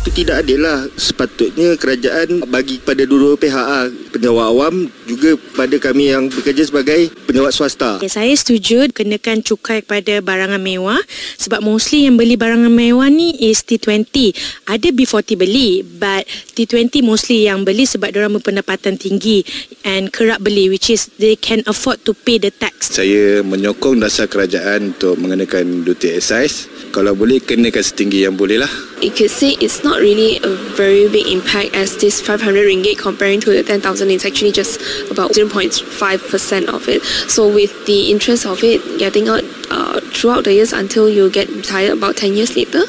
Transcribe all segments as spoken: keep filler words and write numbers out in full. Itu tidak adil lah. Sepatutnya kerajaan bagi kepada dua-dua P H A, penjawat awam juga kepada kami yang bekerja sebagai penjawat swasta. Saya setuju kenakan cukai kepada barangan mewah sebab mostly yang beli barangan mewah ni is T dua puluh. Ada B empat puluh beli but T dua puluh mostly yang beli sebab diorang berpendapatan tinggi and kerap beli, which is they can afford to pay the tax. Saya menyokong dasar kerajaan untuk mengenakan duty excise. Kalau boleh kenakan setinggi yang boleh lah. You could say it's not not really a very big impact as this five hundred ringgit comparing to the ten thousand, it's actually just about zero point five percent of it. So with the interest of it getting out uh, throughout the years until you get retired about ten years later,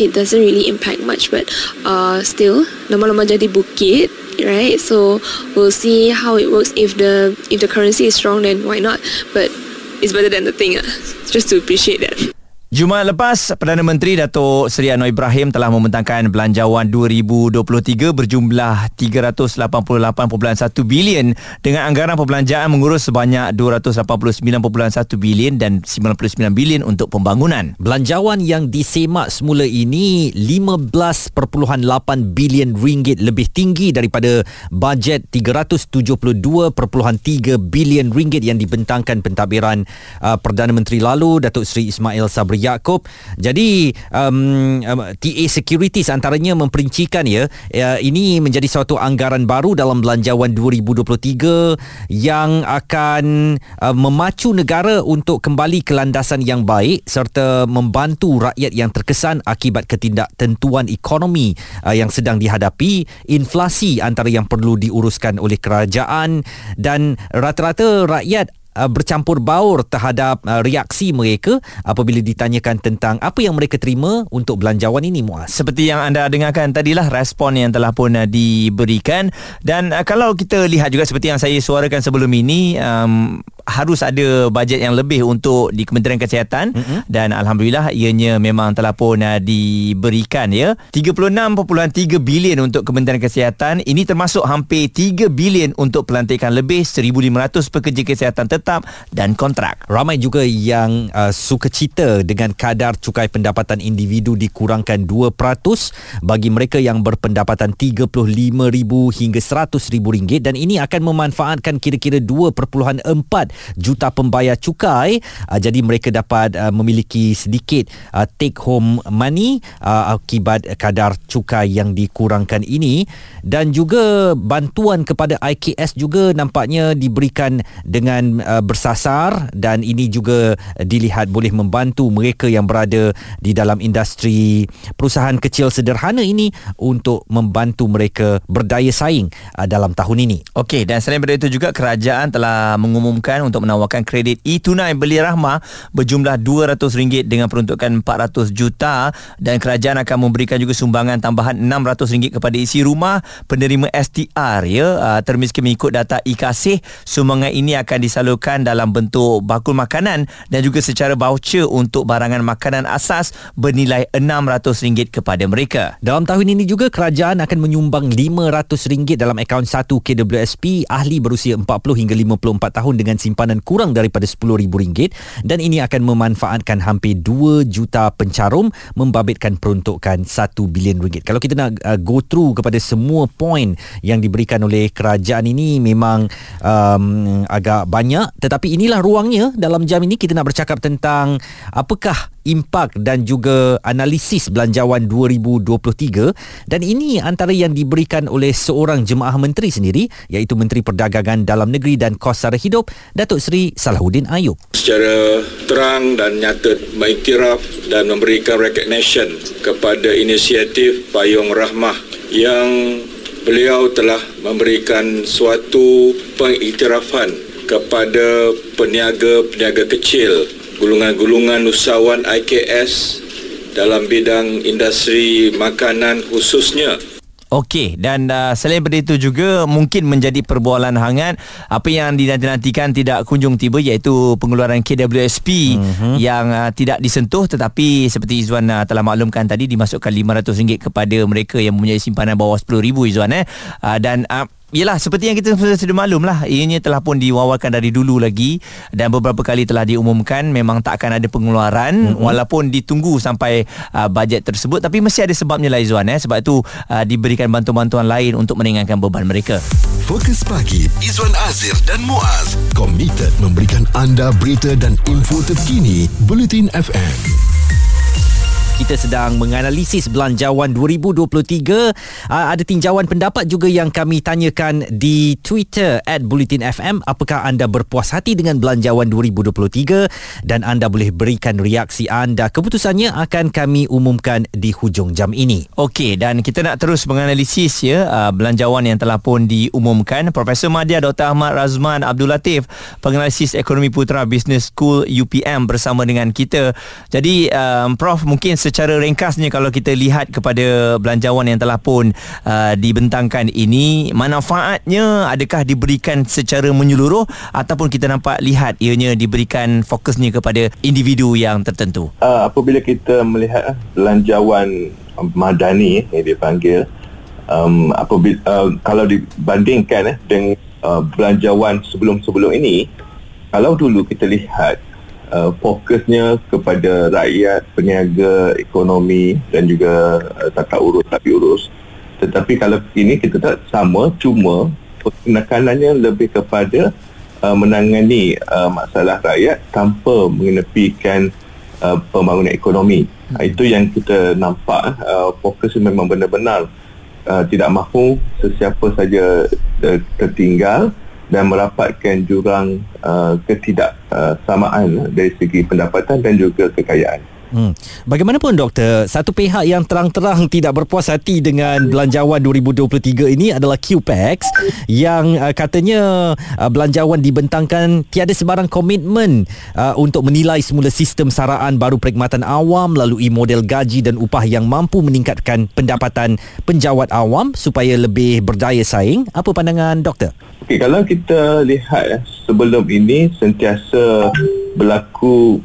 it doesn't really impact much, but uh, still lama-lama jadi bukit, right? So we'll see how it works. If the if the currency is strong, then why not? But it's better than the thing, uh, just to appreciate that. Jumaat lepas, Perdana Menteri Datuk Seri Anwar Ibrahim telah membentangkan Belanjawan dua ribu dua puluh tiga berjumlah tiga ratus lapan puluh lapan perpuluhan satu bilion dengan anggaran perbelanjaan mengurus sebanyak dua ratus lapan puluh sembilan perpuluhan satu bilion dan sembilan puluh sembilan bilion untuk pembangunan. Belanjawan yang disemak semula ini lima belas perpuluhan lapan bilion ringgit lebih tinggi daripada bajet tiga ratus tujuh puluh dua perpuluhan tiga bilion ringgit yang dibentangkan pentadbiran uh, Perdana Menteri lalu Datuk Seri Ismail Sabri Yaakob. Jadi um, T A Securities antaranya memperincikan ya, uh, ini menjadi suatu anggaran baru dalam Belanjawan dua ribu dua puluh tiga yang akan uh, memacu negara untuk kembali ke landasan yang baik serta membantu rakyat yang terkesan akibat ketidaktentuan ekonomi uh, yang sedang dihadapi, inflasi antara yang perlu diuruskan oleh kerajaan dan rata-rata rakyat bercampur baur terhadap reaksi mereka apabila ditanyakan tentang apa yang mereka terima untuk belanjawan ini, Muaz. Seperti yang anda dengarkan tadilah respon yang telah pun diberikan, dan kalau kita lihat juga seperti yang saya suarakan sebelum ini, um, harus ada bajet yang lebih untuk di Kementerian Kesihatan, mm-hmm. dan alhamdulillah ianya memang telah pun diberikan ya. tiga puluh enam perpuluhan tiga bilion untuk Kementerian Kesihatan, ini termasuk hampir tiga bilion untuk pelantikan lebih seribu lima ratus pekerja kesihatan tetap dan kontrak. Ramai juga yang uh, suka cita dengan kadar cukai pendapatan individu dikurangkan dua peratus bagi mereka yang berpendapatan tiga puluh lima ribu ringgit hingga seratus ribu ringgit, dan ini akan memanfaatkan kira-kira dua perpuluhan empat juta pembayar cukai. Uh, jadi mereka dapat uh, memiliki sedikit uh, take home money uh, akibat kadar cukai yang dikurangkan ini, dan juga bantuan kepada I K S juga nampaknya diberikan dengan bersasar, dan ini juga dilihat boleh membantu mereka yang berada di dalam industri perusahaan kecil sederhana ini untuk membantu mereka berdaya saing dalam tahun ini. Okey, dan selain daripada itu juga kerajaan telah mengumumkan untuk menawarkan kredit e-tunai Beli Rahmah berjumlah dua ratus ringgit dengan peruntukan empat ratus juta, dan kerajaan akan memberikan juga sumbangan tambahan enam ratus ringgit kepada isi rumah penerima S T R ya, termiskin mengikut data I K S. Sumbangan ini akan disalurkan dalam bentuk bakul makanan dan juga secara voucher untuk barangan makanan asas bernilai enam ratus ringgit kepada mereka. Dalam tahun ini juga kerajaan akan menyumbang lima ratus ringgit dalam akaun satu K W S P ahli berusia empat puluh hingga lima puluh empat tahun dengan simpanan kurang daripada sepuluh ribu ringgit, dan ini akan memanfaatkan hampir dua juta pencarum membabitkan peruntukan satu bilion ringgit. Kalau kita nak uh, go through kepada semua poin yang diberikan oleh kerajaan ini memang um, agak banyak, tetapi inilah ruangnya dalam jam ini kita nak bercakap tentang apakah impak dan juga analisis Belanjawan dua ribu dua puluh tiga, dan ini antara yang diberikan oleh seorang jemaah menteri sendiri iaitu Menteri Perdagangan Dalam Negeri dan Kos Sara Hidup Datuk Seri Salahuddin Ayub. Secara terang dan nyata mengiktiraf dan memberikan recognition kepada inisiatif Payung Rahmah yang beliau telah memberikan suatu pengiktirafan kepada peniaga-peniaga kecil, gulungan-gulungan usahawan I K S dalam bidang industri makanan khususnya. Okey, dan uh, selain daripada itu juga mungkin menjadi perbualan hangat apa yang dinantikan tidak kunjung tiba iaitu pengeluaran K W S P mm-hmm. yang uh, tidak disentuh, tetapi seperti Izwan uh, telah maklumkan tadi dimasukkan lima ratus ringgit kepada mereka yang mempunyai simpanan bawah sepuluh ribu Izwan eh uh, dan uh, Yelah, seperti yang kita sudah maklum lah, ianya telah pun diwawarkan dari dulu lagi dan beberapa kali telah diumumkan memang tak akan ada pengeluaran, mm-hmm. walaupun ditunggu sampai uh, bajet tersebut, tapi mesti ada sebabnya lah Izwan, eh. Sebab itu uh, diberikan bantuan-bantuan lain untuk meringankan beban mereka. Fokus Pagi, Izwan Azir dan Muaz, komited memberikan anda berita dan info terkini Bulletin F M. Kita sedang menganalisis Belanjawan dua ribu dua puluh tiga. Uh, ada tinjauan pendapat juga yang kami tanyakan di Twitter at Bulletin F M. Apakah anda berpuas hati dengan Belanjawan dua ribu dua puluh tiga? Dan anda boleh berikan reaksi anda. Keputusannya akan kami umumkan di hujung jam ini. Okey, dan kita nak terus menganalisis ya uh, Belanjawan yang telah pun diumumkan. Profesor Madya Doktor Ahmad Razman Abdul Latif, penganalisis ekonomi Putra Business School U P M bersama dengan kita. Jadi, uh, Prof, mungkin secara ringkasnya kalau kita lihat kepada belanjawan yang telah pun uh, dibentangkan ini, manfaatnya adakah diberikan secara menyeluruh ataupun kita nampak lihat ianya diberikan fokusnya kepada individu yang tertentu? Uh, apabila kita melihat belanjawan madani yang dipanggil, um, apabila, uh, kalau dibandingkan eh, dengan uh, belanjawan sebelum-sebelum ini, kalau dulu kita lihat Uh, fokusnya kepada rakyat, peniaga, ekonomi dan juga uh, tata urus, tapi urus. Tetapi kalau ini kita tak sama, cuma penekanannya lebih kepada uh, menangani uh, masalah rakyat tanpa mengenepikan uh, pembangunan ekonomi. Hmm. Itu yang kita nampak, uh, fokus memang benar-benar uh, tidak mahu sesiapa saja uh, tertinggal dan merapatkan jurang uh, ketidaksamaan uh, dari segi pendapatan dan juga kekayaan. Hmm. Bagaimanapun doktor, satu pihak yang terang-terang tidak berpuas hati dengan belanjawan dua ribu dua puluh tiga ini adalah Q P E X yang uh, katanya uh, belanjawan dibentangkan tiada sebarang komitmen uh, untuk menilai semula sistem saraan baru perkhidmatan awam melalui model gaji dan upah yang mampu meningkatkan pendapatan penjawat awam supaya lebih berdaya saing. Apa pandangan doktor? Okay, kalau kita lihat sebelum ini sentiasa berlaku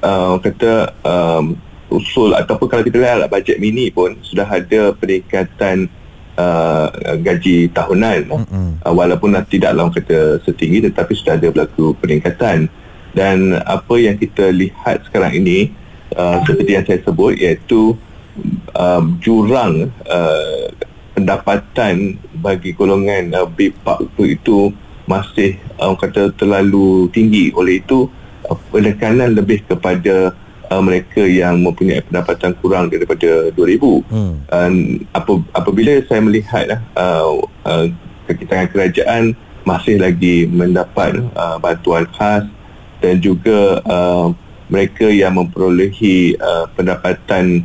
Uh, kata um, usul ataupun kalau kita lihat bajet mini pun sudah ada peningkatan uh, gaji tahunan, uh, walaupun tidak dalam kata setinggi tetapi sudah ada berlaku peningkatan. Dan apa yang kita lihat sekarang ini uh, seperti yang saya sebut, iaitu uh, jurang uh, pendapatan bagi golongan uh, B P A P itu masih uh, kata terlalu tinggi. Oleh itu penekanan lebih kepada uh, mereka yang mempunyai pendapatan kurang daripada dua ribu. Hmm. Um, apabila saya melihat uh, uh, kekitangan kerajaan masih lagi mendapat uh, bantuan khas dan juga uh, mereka yang memperolehi uh, pendapatan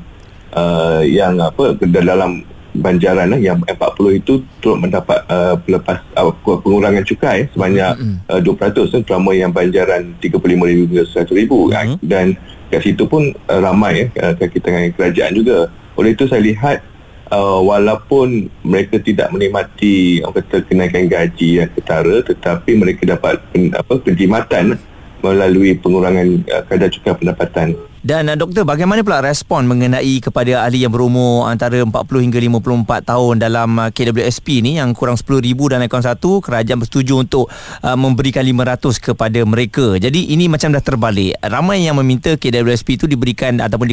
uh, yang apa dalam banjaran lah, yang empat puluh itu terus mendapat uh, pelepas uh, pengurangan cukai sebanyak uh, dua peratus terutama yang banjaran tiga puluh lima ribu ringgit hingga seratus ribu ringgit. Uh-huh. Dan kat situ pun uh, ramai uh, kaki tangan kerajaan juga. Oleh itu saya lihat uh, walaupun mereka tidak menikmati orang kata kenaikan gaji yang ketara, tetapi mereka dapat pen, apa, penjimatan melalui pengurangan uh, kadar cukai pendapatan. Dan doktor, bagaimana pula respon mengenai kepada ahli yang berumur antara empat puluh hingga lima puluh empat tahun dalam K W S P ni yang kurang sepuluh ribu ringgit dalam akaun satu, kerajaan bersetuju untuk uh, memberikan lima ratus ringgit kepada mereka. Jadi ini macam dah terbalik. Ramai yang meminta K W S P itu diberikan ataupun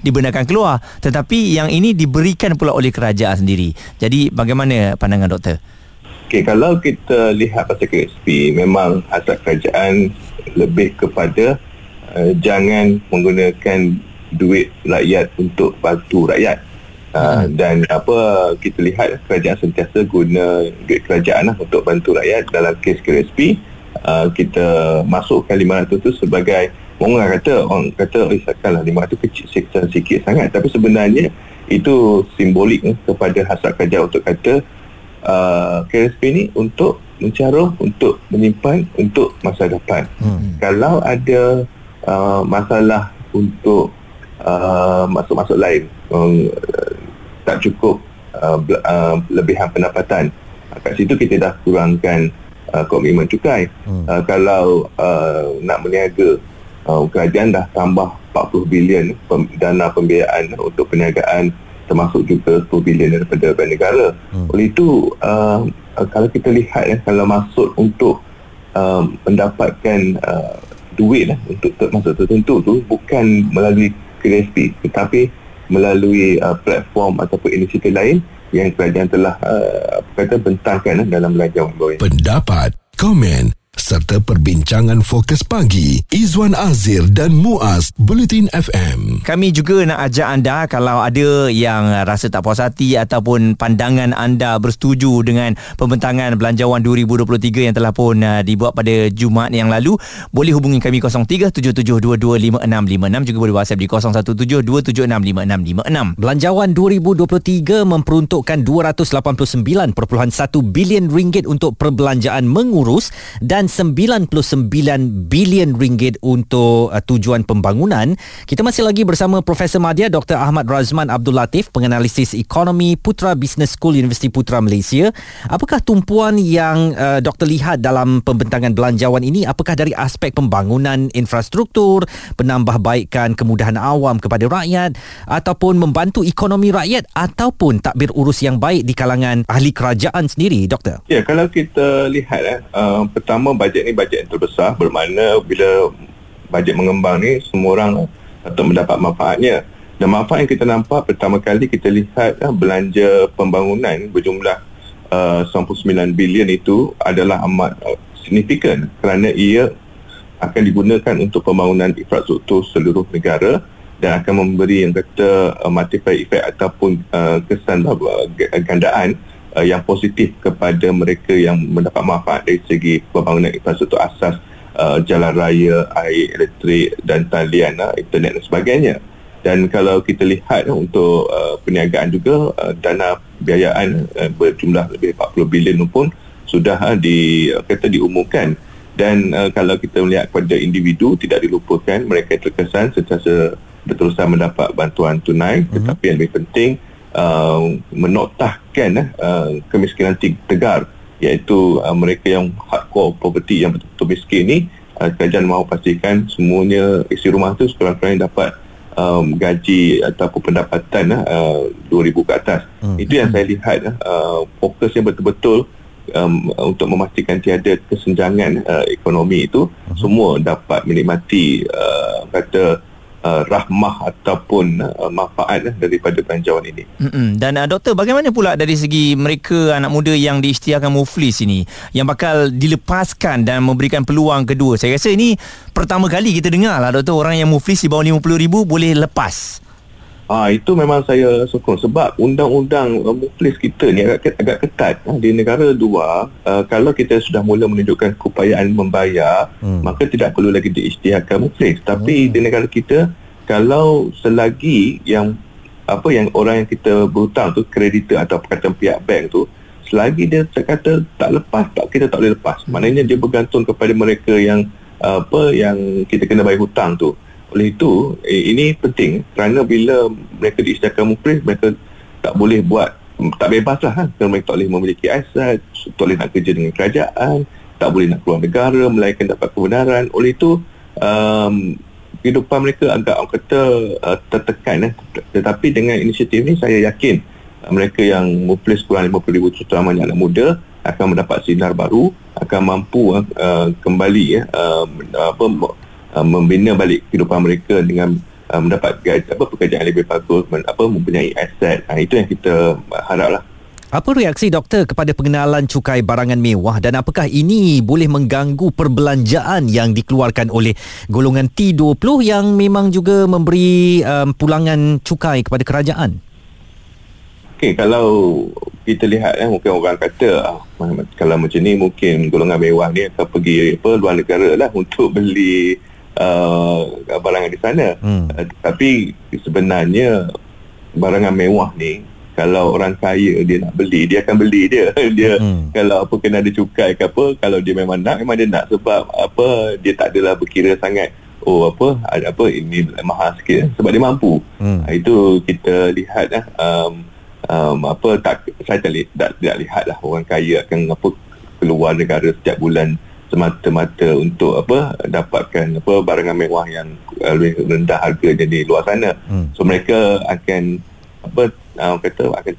dibenarkan keluar, tetapi yang ini diberikan pula oleh kerajaan sendiri. Jadi bagaimana pandangan doktor? Okey, kalau kita lihat pasal K W S P, memang asas kerajaan lebih kepada Uh, jangan menggunakan duit rakyat untuk bantu rakyat. Uh, hmm. Dan apa kita lihat kerajaan sentiasa guna duit kerajaan lah untuk bantu rakyat. Dalam kes K W S P, uh, kita masukkan lima ratus ringgit tu sebagai orang kata orang kata oh, isakanlah lima ratus ringgit kecil sikit, sikit sangat, tapi sebenarnya itu simbolik eh, kepada hasrat kerajaan untuk kata uh, K W S P ni untuk mencarum, untuk menyimpan untuk masa depan. Hmm. Kalau ada Uh, masalah untuk uh, masuk-masuk lain, um, uh, tak cukup uh, uh, lebihan pendapatan, uh, kat situ kita dah kurangkan uh, komitmen cukai. Hmm. uh, kalau uh, nak meniaga, uh, kerajaan dah tambah empat puluh bilion pem- dana pembiayaan untuk perniagaan, termasuk juga sepuluh bilion daripada negara. Hmm. Oleh itu uh, uh, kalau kita lihat eh, kalau maksud untuk uh, mendapatkan uh, duit lah, untuk maksud tertentu tu bukan melalui K W S P tetapi melalui uh, platform ataupun inisiatif lain yang kerajaan telah uh, kata bentangkan eh, dalam Belanjawan bawah ini. Pendapat, komen serta perbincangan Fokus Pagi Izwan Azir dan Muaz, Bulletin F M. Kami juga nak ajak anda, kalau ada yang rasa tak puas hati ataupun pandangan anda bersetuju dengan pembentangan Belanjawan dua ribu dua puluh tiga yang telah pun uh, dibuat pada Jumaat yang lalu, boleh hubungi kami kosong tiga tujuh tujuh dua dua lima enam lima enam, juga boleh WhatsApp di kosong satu tujuh dua tujuh enam lima enam lima enam. Belanjawan dua ribu dua puluh tiga memperuntukkan dua ratus lapan puluh sembilan perpuluhan satu bilion ringgit untuk perbelanjaan mengurus dan sembilan puluh sembilan bilion ringgit untuk uh, tujuan pembangunan. Kita masih lagi bersama Profesor Madya Doktor Ahmad Razman Abdul Latif, penganalisis ekonomi Putra Business School Universiti Putra Malaysia. Apakah tumpuan yang uh, doktor lihat dalam pembentangan belanjawan ini? Apakah dari aspek pembangunan infrastruktur, penambahbaikan kemudahan awam kepada rakyat, ataupun membantu ekonomi rakyat, ataupun takbir urus yang baik di kalangan ahli kerajaan sendiri, doktor? Ya, kalau kita lihat eh, uh, pertama, bajet ni bajet yang terbesar, bermakna bila bajet mengembang ni semua orang untuk mendapat manfaatnya. Dan manfaat yang kita nampak pertama kali kita lihat belanja pembangunan berjumlah uh, sembilan puluh sembilan bilion itu adalah amat uh, signifikan kerana ia akan digunakan untuk pembangunan infrastruktur seluruh negara dan akan memberi yang kata uh, multiplier effect ataupun uh, kesan uh, gandaan Uh, yang positif kepada mereka yang mendapat manfaat dari segi pembangunan infrastruktur asas, uh, jalan raya, air, elektrik dan talian, uh, internet dan sebagainya. Dan kalau kita lihat uh, untuk uh, perniagaan juga, uh, dana biayaan uh, berjumlah lebih empat puluh bilion pun sudah uh, di, uh, kata diumumkan. Dan uh, kalau kita melihat pada individu, tidak dilupakan mereka terkesan sentiasa berterusan mendapat bantuan tunai, mm-hmm. tetapi yang lebih penting Uh, menotahkan uh, kemiskinan tegar, iaitu uh, mereka yang hardcore poverty, yang betul-betul miskin ni, uh, kerajaan mahu pastikan semuanya isi rumah tu sekurang-kurangnya dapat um, gaji ataupun pendapatan uh, dua ribu ke atas. hmm. Itu yang saya lihat uh, fokusnya betul-betul um, untuk memastikan tiada kesenjangan uh, ekonomi itu, hmm. semua dapat menikmati uh, kata Uh, rahmah ataupun uh, manfaat uh, daripada belanjawan ini. Mm-mm. Dan uh, doktor, bagaimana pula dari segi mereka anak muda yang diisytiharkan muflis ini, yang bakal dilepaskan dan memberikan peluang kedua? Saya rasa ini pertama kali kita dengar lah, doktor, orang yang muflis di bawah lima puluh ribu boleh lepas. Ah, itu memang saya sokong sebab undang-undang uh, muflis kita ni agak, agak ketat uh, di negara luar. Uh, kalau kita sudah mula menunjukkan keupayaan membayar, hmm. maka tidak perlu lagi diisytiharkan muflis. Tapi hmm. di negara kita, kalau selagi yang apa yang orang yang kita berhutang tu, kreditor atau perkataan pihak bank tu, selagi dia kata tak lepas, tak, kita tak boleh lepas. Hmm. Maknanya dia bergantung kepada mereka yang uh, apa yang kita kena bayar hutang tu. Oleh itu, eh, ini penting kerana bila mereka diisytiharkan muflis, mereka tak boleh buat, tak bebas lah. Ha? Kerana mereka tak boleh memiliki aset, tak boleh nak kerja dengan kerajaan, tak boleh nak keluar negara, melainkan dapat kebenaran. Oleh itu, um, kehidupan mereka agak, orang kata, uh, tertekan. Eh? Tetapi dengan inisiatif ini, saya yakin uh, mereka yang muflis kurang lima puluh ribu, terutamanya anak muda, akan mendapat sinar baru, akan mampu uh, kembali uh, apa, Uh, membina balik kehidupan mereka dengan uh, mendapat gaji, apa, pekerjaan lebih bagus, men, apa, mempunyai aset. Uh, itu yang kita haraplah. Apa reaksi doktor kepada pengenalan cukai barangan mewah, dan apakah ini boleh mengganggu perbelanjaan yang dikeluarkan oleh golongan T dua puluh yang memang juga memberi um, pulangan cukai kepada kerajaan? Okey, kalau kita lihat eh, mungkin orang kata oh, kalau macam ni mungkin golongan mewah ni akan pergi apa, luar negara lah untuk beli Uh, barangan di sana. hmm. uh, Tapi sebenarnya barangan mewah ni, kalau orang kaya dia nak beli, dia akan beli dia. Dia hmm. kalau apa kena ada cukai ke apa, kalau dia memang nak, memang dia nak. Sebab apa, dia tak adalah berkira sangat, oh apa, apa ini mahal sikit, sebab dia mampu. hmm. uh, Itu kita lihat lah. um, um, Apa tak, saya tak, tak, tak lihat lah orang kaya akan apa keluar negara setiap bulan semata-mata untuk apa dapatkan apa barangan mewah yang uh, lebih rendah harga jadi luar sana. hmm. So mereka akan apa uh, kata akan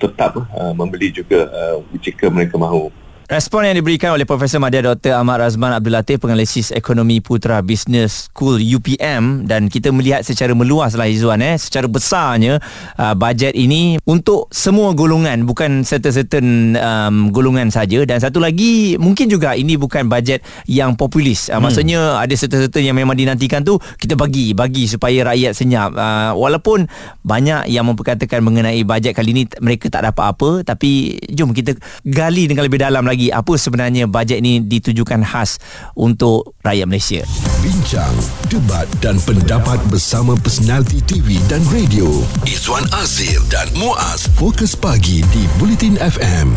tetap uh, membeli juga uh, jika mereka mahu. Respon yang diberikan oleh Profesor Madya Doktor Ahmad Razman Abdul Latif, penganalisis ekonomi Putra Business School U P M. Dan kita melihat secara meluaslah Izwan, eh, secara besarnya uh, bajet ini untuk semua golongan, bukan certain um, golongan saja. Dan satu lagi, mungkin juga ini bukan bajet yang populis. Uh, hmm. Maksudnya ada certain-certain yang memang dinantikan tu kita bagi bagi supaya rakyat senyap. Uh, walaupun banyak yang memperkatakan mengenai bajet kali ini mereka tak dapat apa, tapi jom kita gali dengan lebih dalam lagi apa sebenarnya bajet ini ditujukan khas untuk rakyat Malaysia. Bincang, debat dan pendapat bersama personaliti T V dan radio Izwan Azir dan Muaz. Fokus Pagi di Bulletin F M.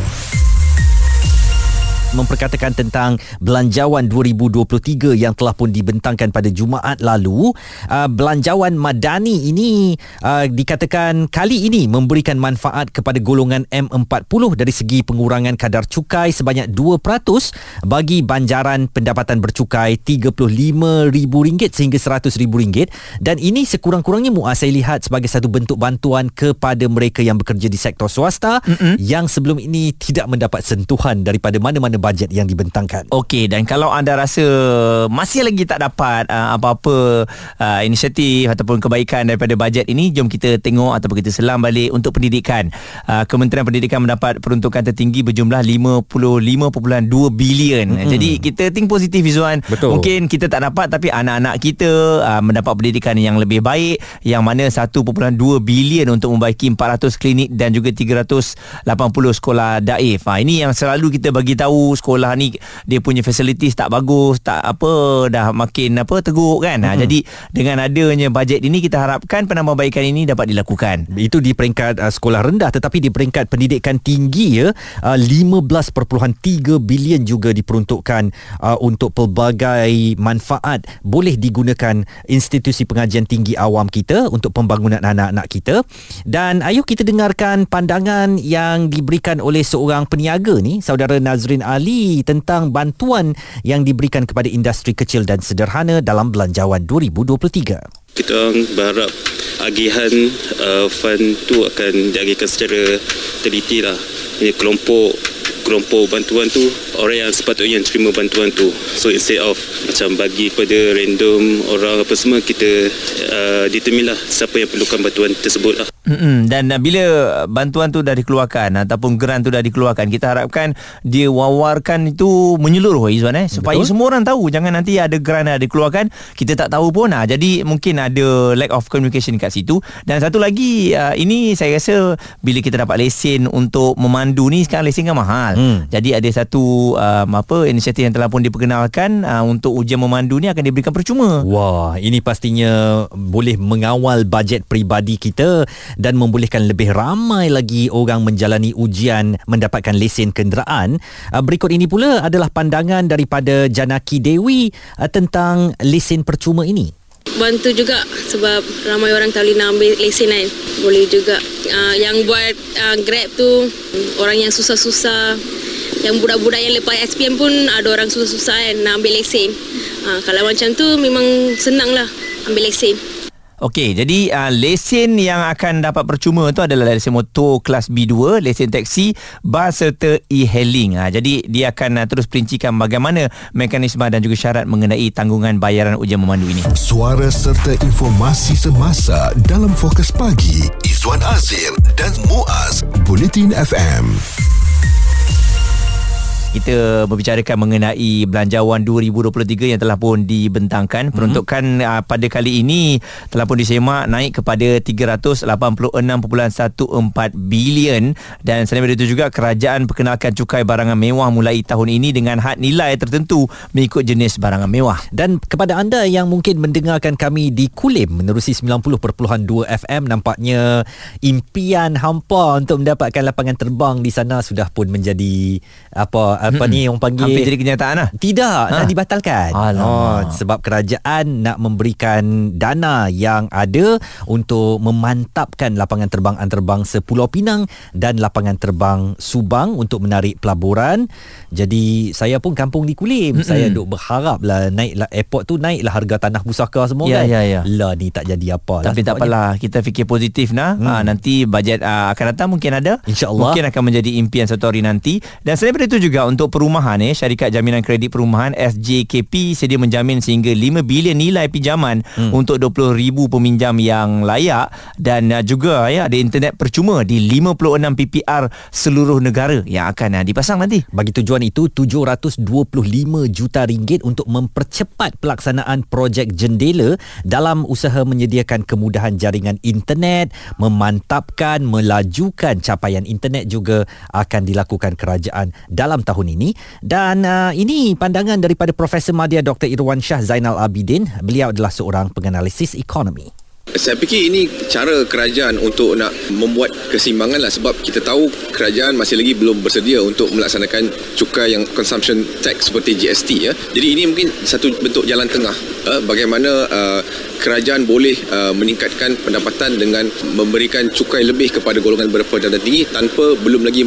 Memperkatakan tentang Belanjawan dua ribu dua puluh tiga yang telah pun dibentangkan pada Jumaat lalu, uh, Belanjawan Madani ini uh, dikatakan kali ini memberikan manfaat kepada golongan M empat puluh dari segi pengurangan kadar cukai sebanyak dua peratus bagi banjaran pendapatan bercukai tiga puluh lima ribu ringgit sehingga seratus ribu ringgit, dan ini sekurang-kurangnya Muaz saya lihat sebagai satu bentuk bantuan kepada mereka yang bekerja di sektor swasta Mm-mm. yang sebelum ini tidak mendapat sentuhan daripada mana-mana bajet yang dibentangkan. Okey, dan kalau anda rasa masih lagi tak dapat uh, apa-apa uh, inisiatif ataupun kebaikan daripada bajet ini, jom kita tengok ataupun kita selam balik untuk pendidikan. Uh, Kementerian Pendidikan mendapat peruntukan tertinggi berjumlah lima puluh lima perpuluhan dua bilion. Mm-hmm. Jadi kita think positif, Izwan. Betul. Mungkin kita tak dapat tapi anak-anak kita uh, mendapat pendidikan yang lebih baik, yang mana satu perpuluhan dua bilion untuk membaiki empat ratus klinik dan juga tiga ratus lapan puluh sekolah daif. Ha, ini yang selalu kita bagi tahu, sekolah ni dia punya facilities tak bagus, tak apa, dah makin apa teruk kan. Hmm. Ha, jadi dengan adanya bajet ini kita harapkan penambahbaikan ini dapat dilakukan. Itu di peringkat uh, sekolah rendah, tetapi di peringkat pendidikan tinggi ya, uh, lima belas perpuluhan tiga bilion juga diperuntukkan uh, untuk pelbagai manfaat boleh digunakan institusi pengajian tinggi awam kita untuk pembangunan anak-anak kita. Dan ayuh kita dengarkan pandangan yang diberikan oleh seorang peniaga ni, saudara Nazrin Al-Al tentang bantuan yang diberikan kepada industri kecil dan sederhana dalam Belanjawan dua ribu dua puluh tiga. Kita orang berharap agihan uh, fund tu akan diagihkan secara teliti lah. Ini kelompok kelompok bantuan tu, orang yang sepatutnya yang terima bantuan tu. So instead of macam bagi kepada random orang apa semua, kita uh, determine lah siapa yang perlukan bantuan tersebut lah. Mm-mm. Dan uh, bila bantuan tu dah dikeluarkan ataupun geran tu dah dikeluarkan, kita harapkan dia wawarkan itu menyeluruh, Izwan, eh, supaya betul, semua orang tahu. Jangan nanti ada geran dah dikeluarkan kita tak tahu pun. Nah, jadi mungkin ada lack of communication kat situ. Dan satu lagi, uh, ini saya rasa bila kita dapat lesen untuk memandu ni, sekarang lesen kan mahal. Hmm. Jadi ada satu um, apa inisiatif yang telah pun diperkenalkan uh, untuk ujian memandu ni akan diberikan percuma. Wah, ini pastinya boleh mengawal bajet peribadi kita dan membolehkan lebih ramai lagi orang menjalani ujian mendapatkan lesen kenderaan. Uh, berikut ini pula adalah pandangan daripada Janaki Dewi uh, tentang lesen percuma ini. Bantu juga sebab ramai orang tak boleh nak ambil lesen kan. Boleh juga uh, yang buat uh, Grab tu, orang yang susah-susah, yang budak-budak yang lepas S P M pun ada orang susah-susah kan nak ambil lesen. uh, Kalau macam tu memang senang lah ambil lesen. Okey, jadi uh, lesen yang akan dapat percuma tu adalah lesen motor kelas B dua, lesen teksi, bas serta e-hailing. Ha, jadi dia akan uh, terus perincikan bagaimana mekanisme dan juga syarat mengenai tanggungan bayaran ujian memandu ini. Suara serta informasi semasa dalam Fokus Pagi, Izwan Azir dan Muaz, Bulletin F M. Kita berbicarakan mengenai Belanjawan dua ribu dua puluh tiga yang telah pun dibentangkan. Peruntukan mm-hmm. uh, pada kali ini telah pun disemak naik kepada tiga ratus lapan puluh enam perpuluhan satu empat bilion. Dan selain daripada itu juga, kerajaan perkenalkan cukai barangan mewah mulai tahun ini dengan had nilai tertentu mengikut jenis barangan mewah. Dan kepada anda yang mungkin mendengarkan kami di Kulim menerusi sembilan puluh perpuluhan dua F M, nampaknya impian hampa untuk mendapatkan lapangan terbang di sana sudah pun menjadi apa apa hmm. ni orang panggil, hampir jadi kenyataan lah. Tidak, ha? Nak dibatalkan. Oh, sebab kerajaan nak memberikan dana yang ada untuk memantapkan lapangan terbang antarabangsa Pulau Pinang dan lapangan terbang Subang untuk menarik pelaburan. Jadi saya pun kampung di Kulim, hmm. saya duk berharap lah naiklah airport tu, naiklah harga tanah pusaka semua ya, kan. Ya, ya. Lah ni tak jadi apa. Tapi tak apalah, kita fikir positif nah. Hmm. Ha, nanti bajet uh, akan datang mungkin ada. InsyaAllah. Mungkin akan menjadi impian satu hari nanti. Dan selain daripada itu juga untuk perumahan, eh, syarikat jaminan kredit perumahan S J K P sedia menjamin sehingga lima bilion nilai pinjaman hmm. untuk dua puluh ribu peminjam yang layak. Dan uh, juga ya, ada internet percuma di lima puluh enam P P R seluruh negara yang akan uh, dipasang nanti. Bagi tujuan itu tujuh ratus dua puluh lima juta ringgit untuk mempercepat pelaksanaan projek jendela dalam usaha menyediakan kemudahan jaringan internet, memantapkan, melajukan capaian internet juga akan dilakukan kerajaan dalam tahun ini. Dan uh, ini pandangan daripada Profesor Madya Doktor Irwan Syah Zainal Abidin. Beliau adalah seorang penganalisis ekonomi. Saya fikir ini cara kerajaan untuk nak membuat keseimbangan lah, sebab kita tahu kerajaan masih lagi belum bersedia untuk melaksanakan cukai yang consumption tax seperti G S T ya. Jadi ini mungkin satu bentuk jalan tengah eh, bagaimana uh, kerajaan boleh uh, meningkatkan pendapatan dengan memberikan cukai lebih kepada golongan berpendapatan tinggi tanpa belum lagi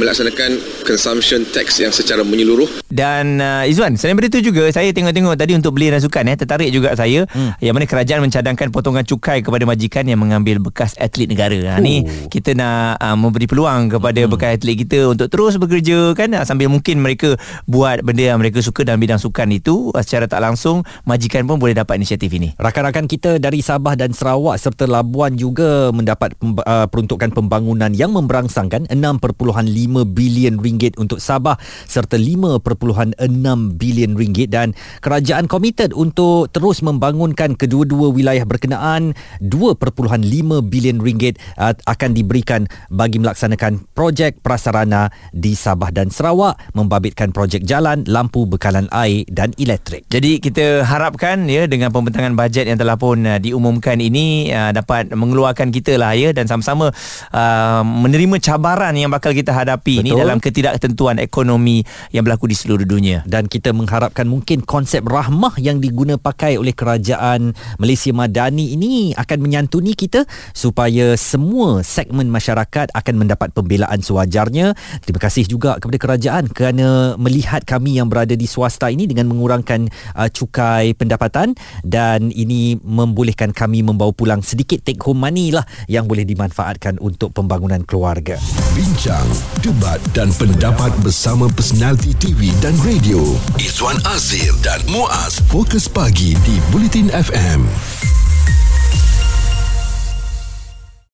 melaksanakan consumption tax yang secara menyeluruh. Dan uh, Izwan, selain daripada itu juga saya tengok-tengok tadi untuk beli rasukan eh, tertarik juga saya hmm. yang mana kerajaan mencadangkan potongan cukai cukai kepada majikan yang mengambil bekas atlet negara. Ha, ni kita nak uh, memberi peluang kepada hmm. bekas atlet kita untuk terus bekerja kan, sambil mungkin mereka buat benda yang mereka suka dalam bidang sukan itu, secara tak langsung majikan pun boleh dapat inisiatif ini. Rakan-rakan kita dari Sabah dan Sarawak serta Labuan juga mendapat uh, peruntukan pembangunan yang memberangsangkan enam perpuluhan lima bilion ringgit untuk Sabah serta lima perpuluhan enam bilion ringgit, dan kerajaan komited untuk terus membangunkan kedua-dua wilayah berkenaan. Dua perpuluhan lima bilion ringgit uh, akan diberikan bagi melaksanakan projek prasarana di Sabah dan Sarawak, membabitkan projek jalan, lampu, bekalan air dan elektrik. Jadi kita harapkan ya, dengan pembentangan bajet yang telah pun uh, diumumkan ini uh, dapat mengeluarkan kita lah ya, dan sama-sama uh, menerima cabaran yang bakal kita hadapi ini dalam ketidaktentuan ekonomi yang berlaku di seluruh dunia. Dan kita mengharapkan mungkin konsep rahmah yang diguna pakai oleh kerajaan Malaysia Madani ini akan menyantuni kita supaya semua segmen masyarakat akan mendapat pembelaan sewajarnya. Terima kasih juga kepada kerajaan kerana melihat kami yang berada di swasta ini dengan mengurangkan uh, cukai pendapatan, dan ini membolehkan kami membawa pulang sedikit take home money lah yang boleh dimanfaatkan untuk pembangunan keluarga. Bincang, debat dan pendapat bersama personaliti T V dan radio Izwan Azir dan Muaz. Fokus Pagi di Bulletin F M.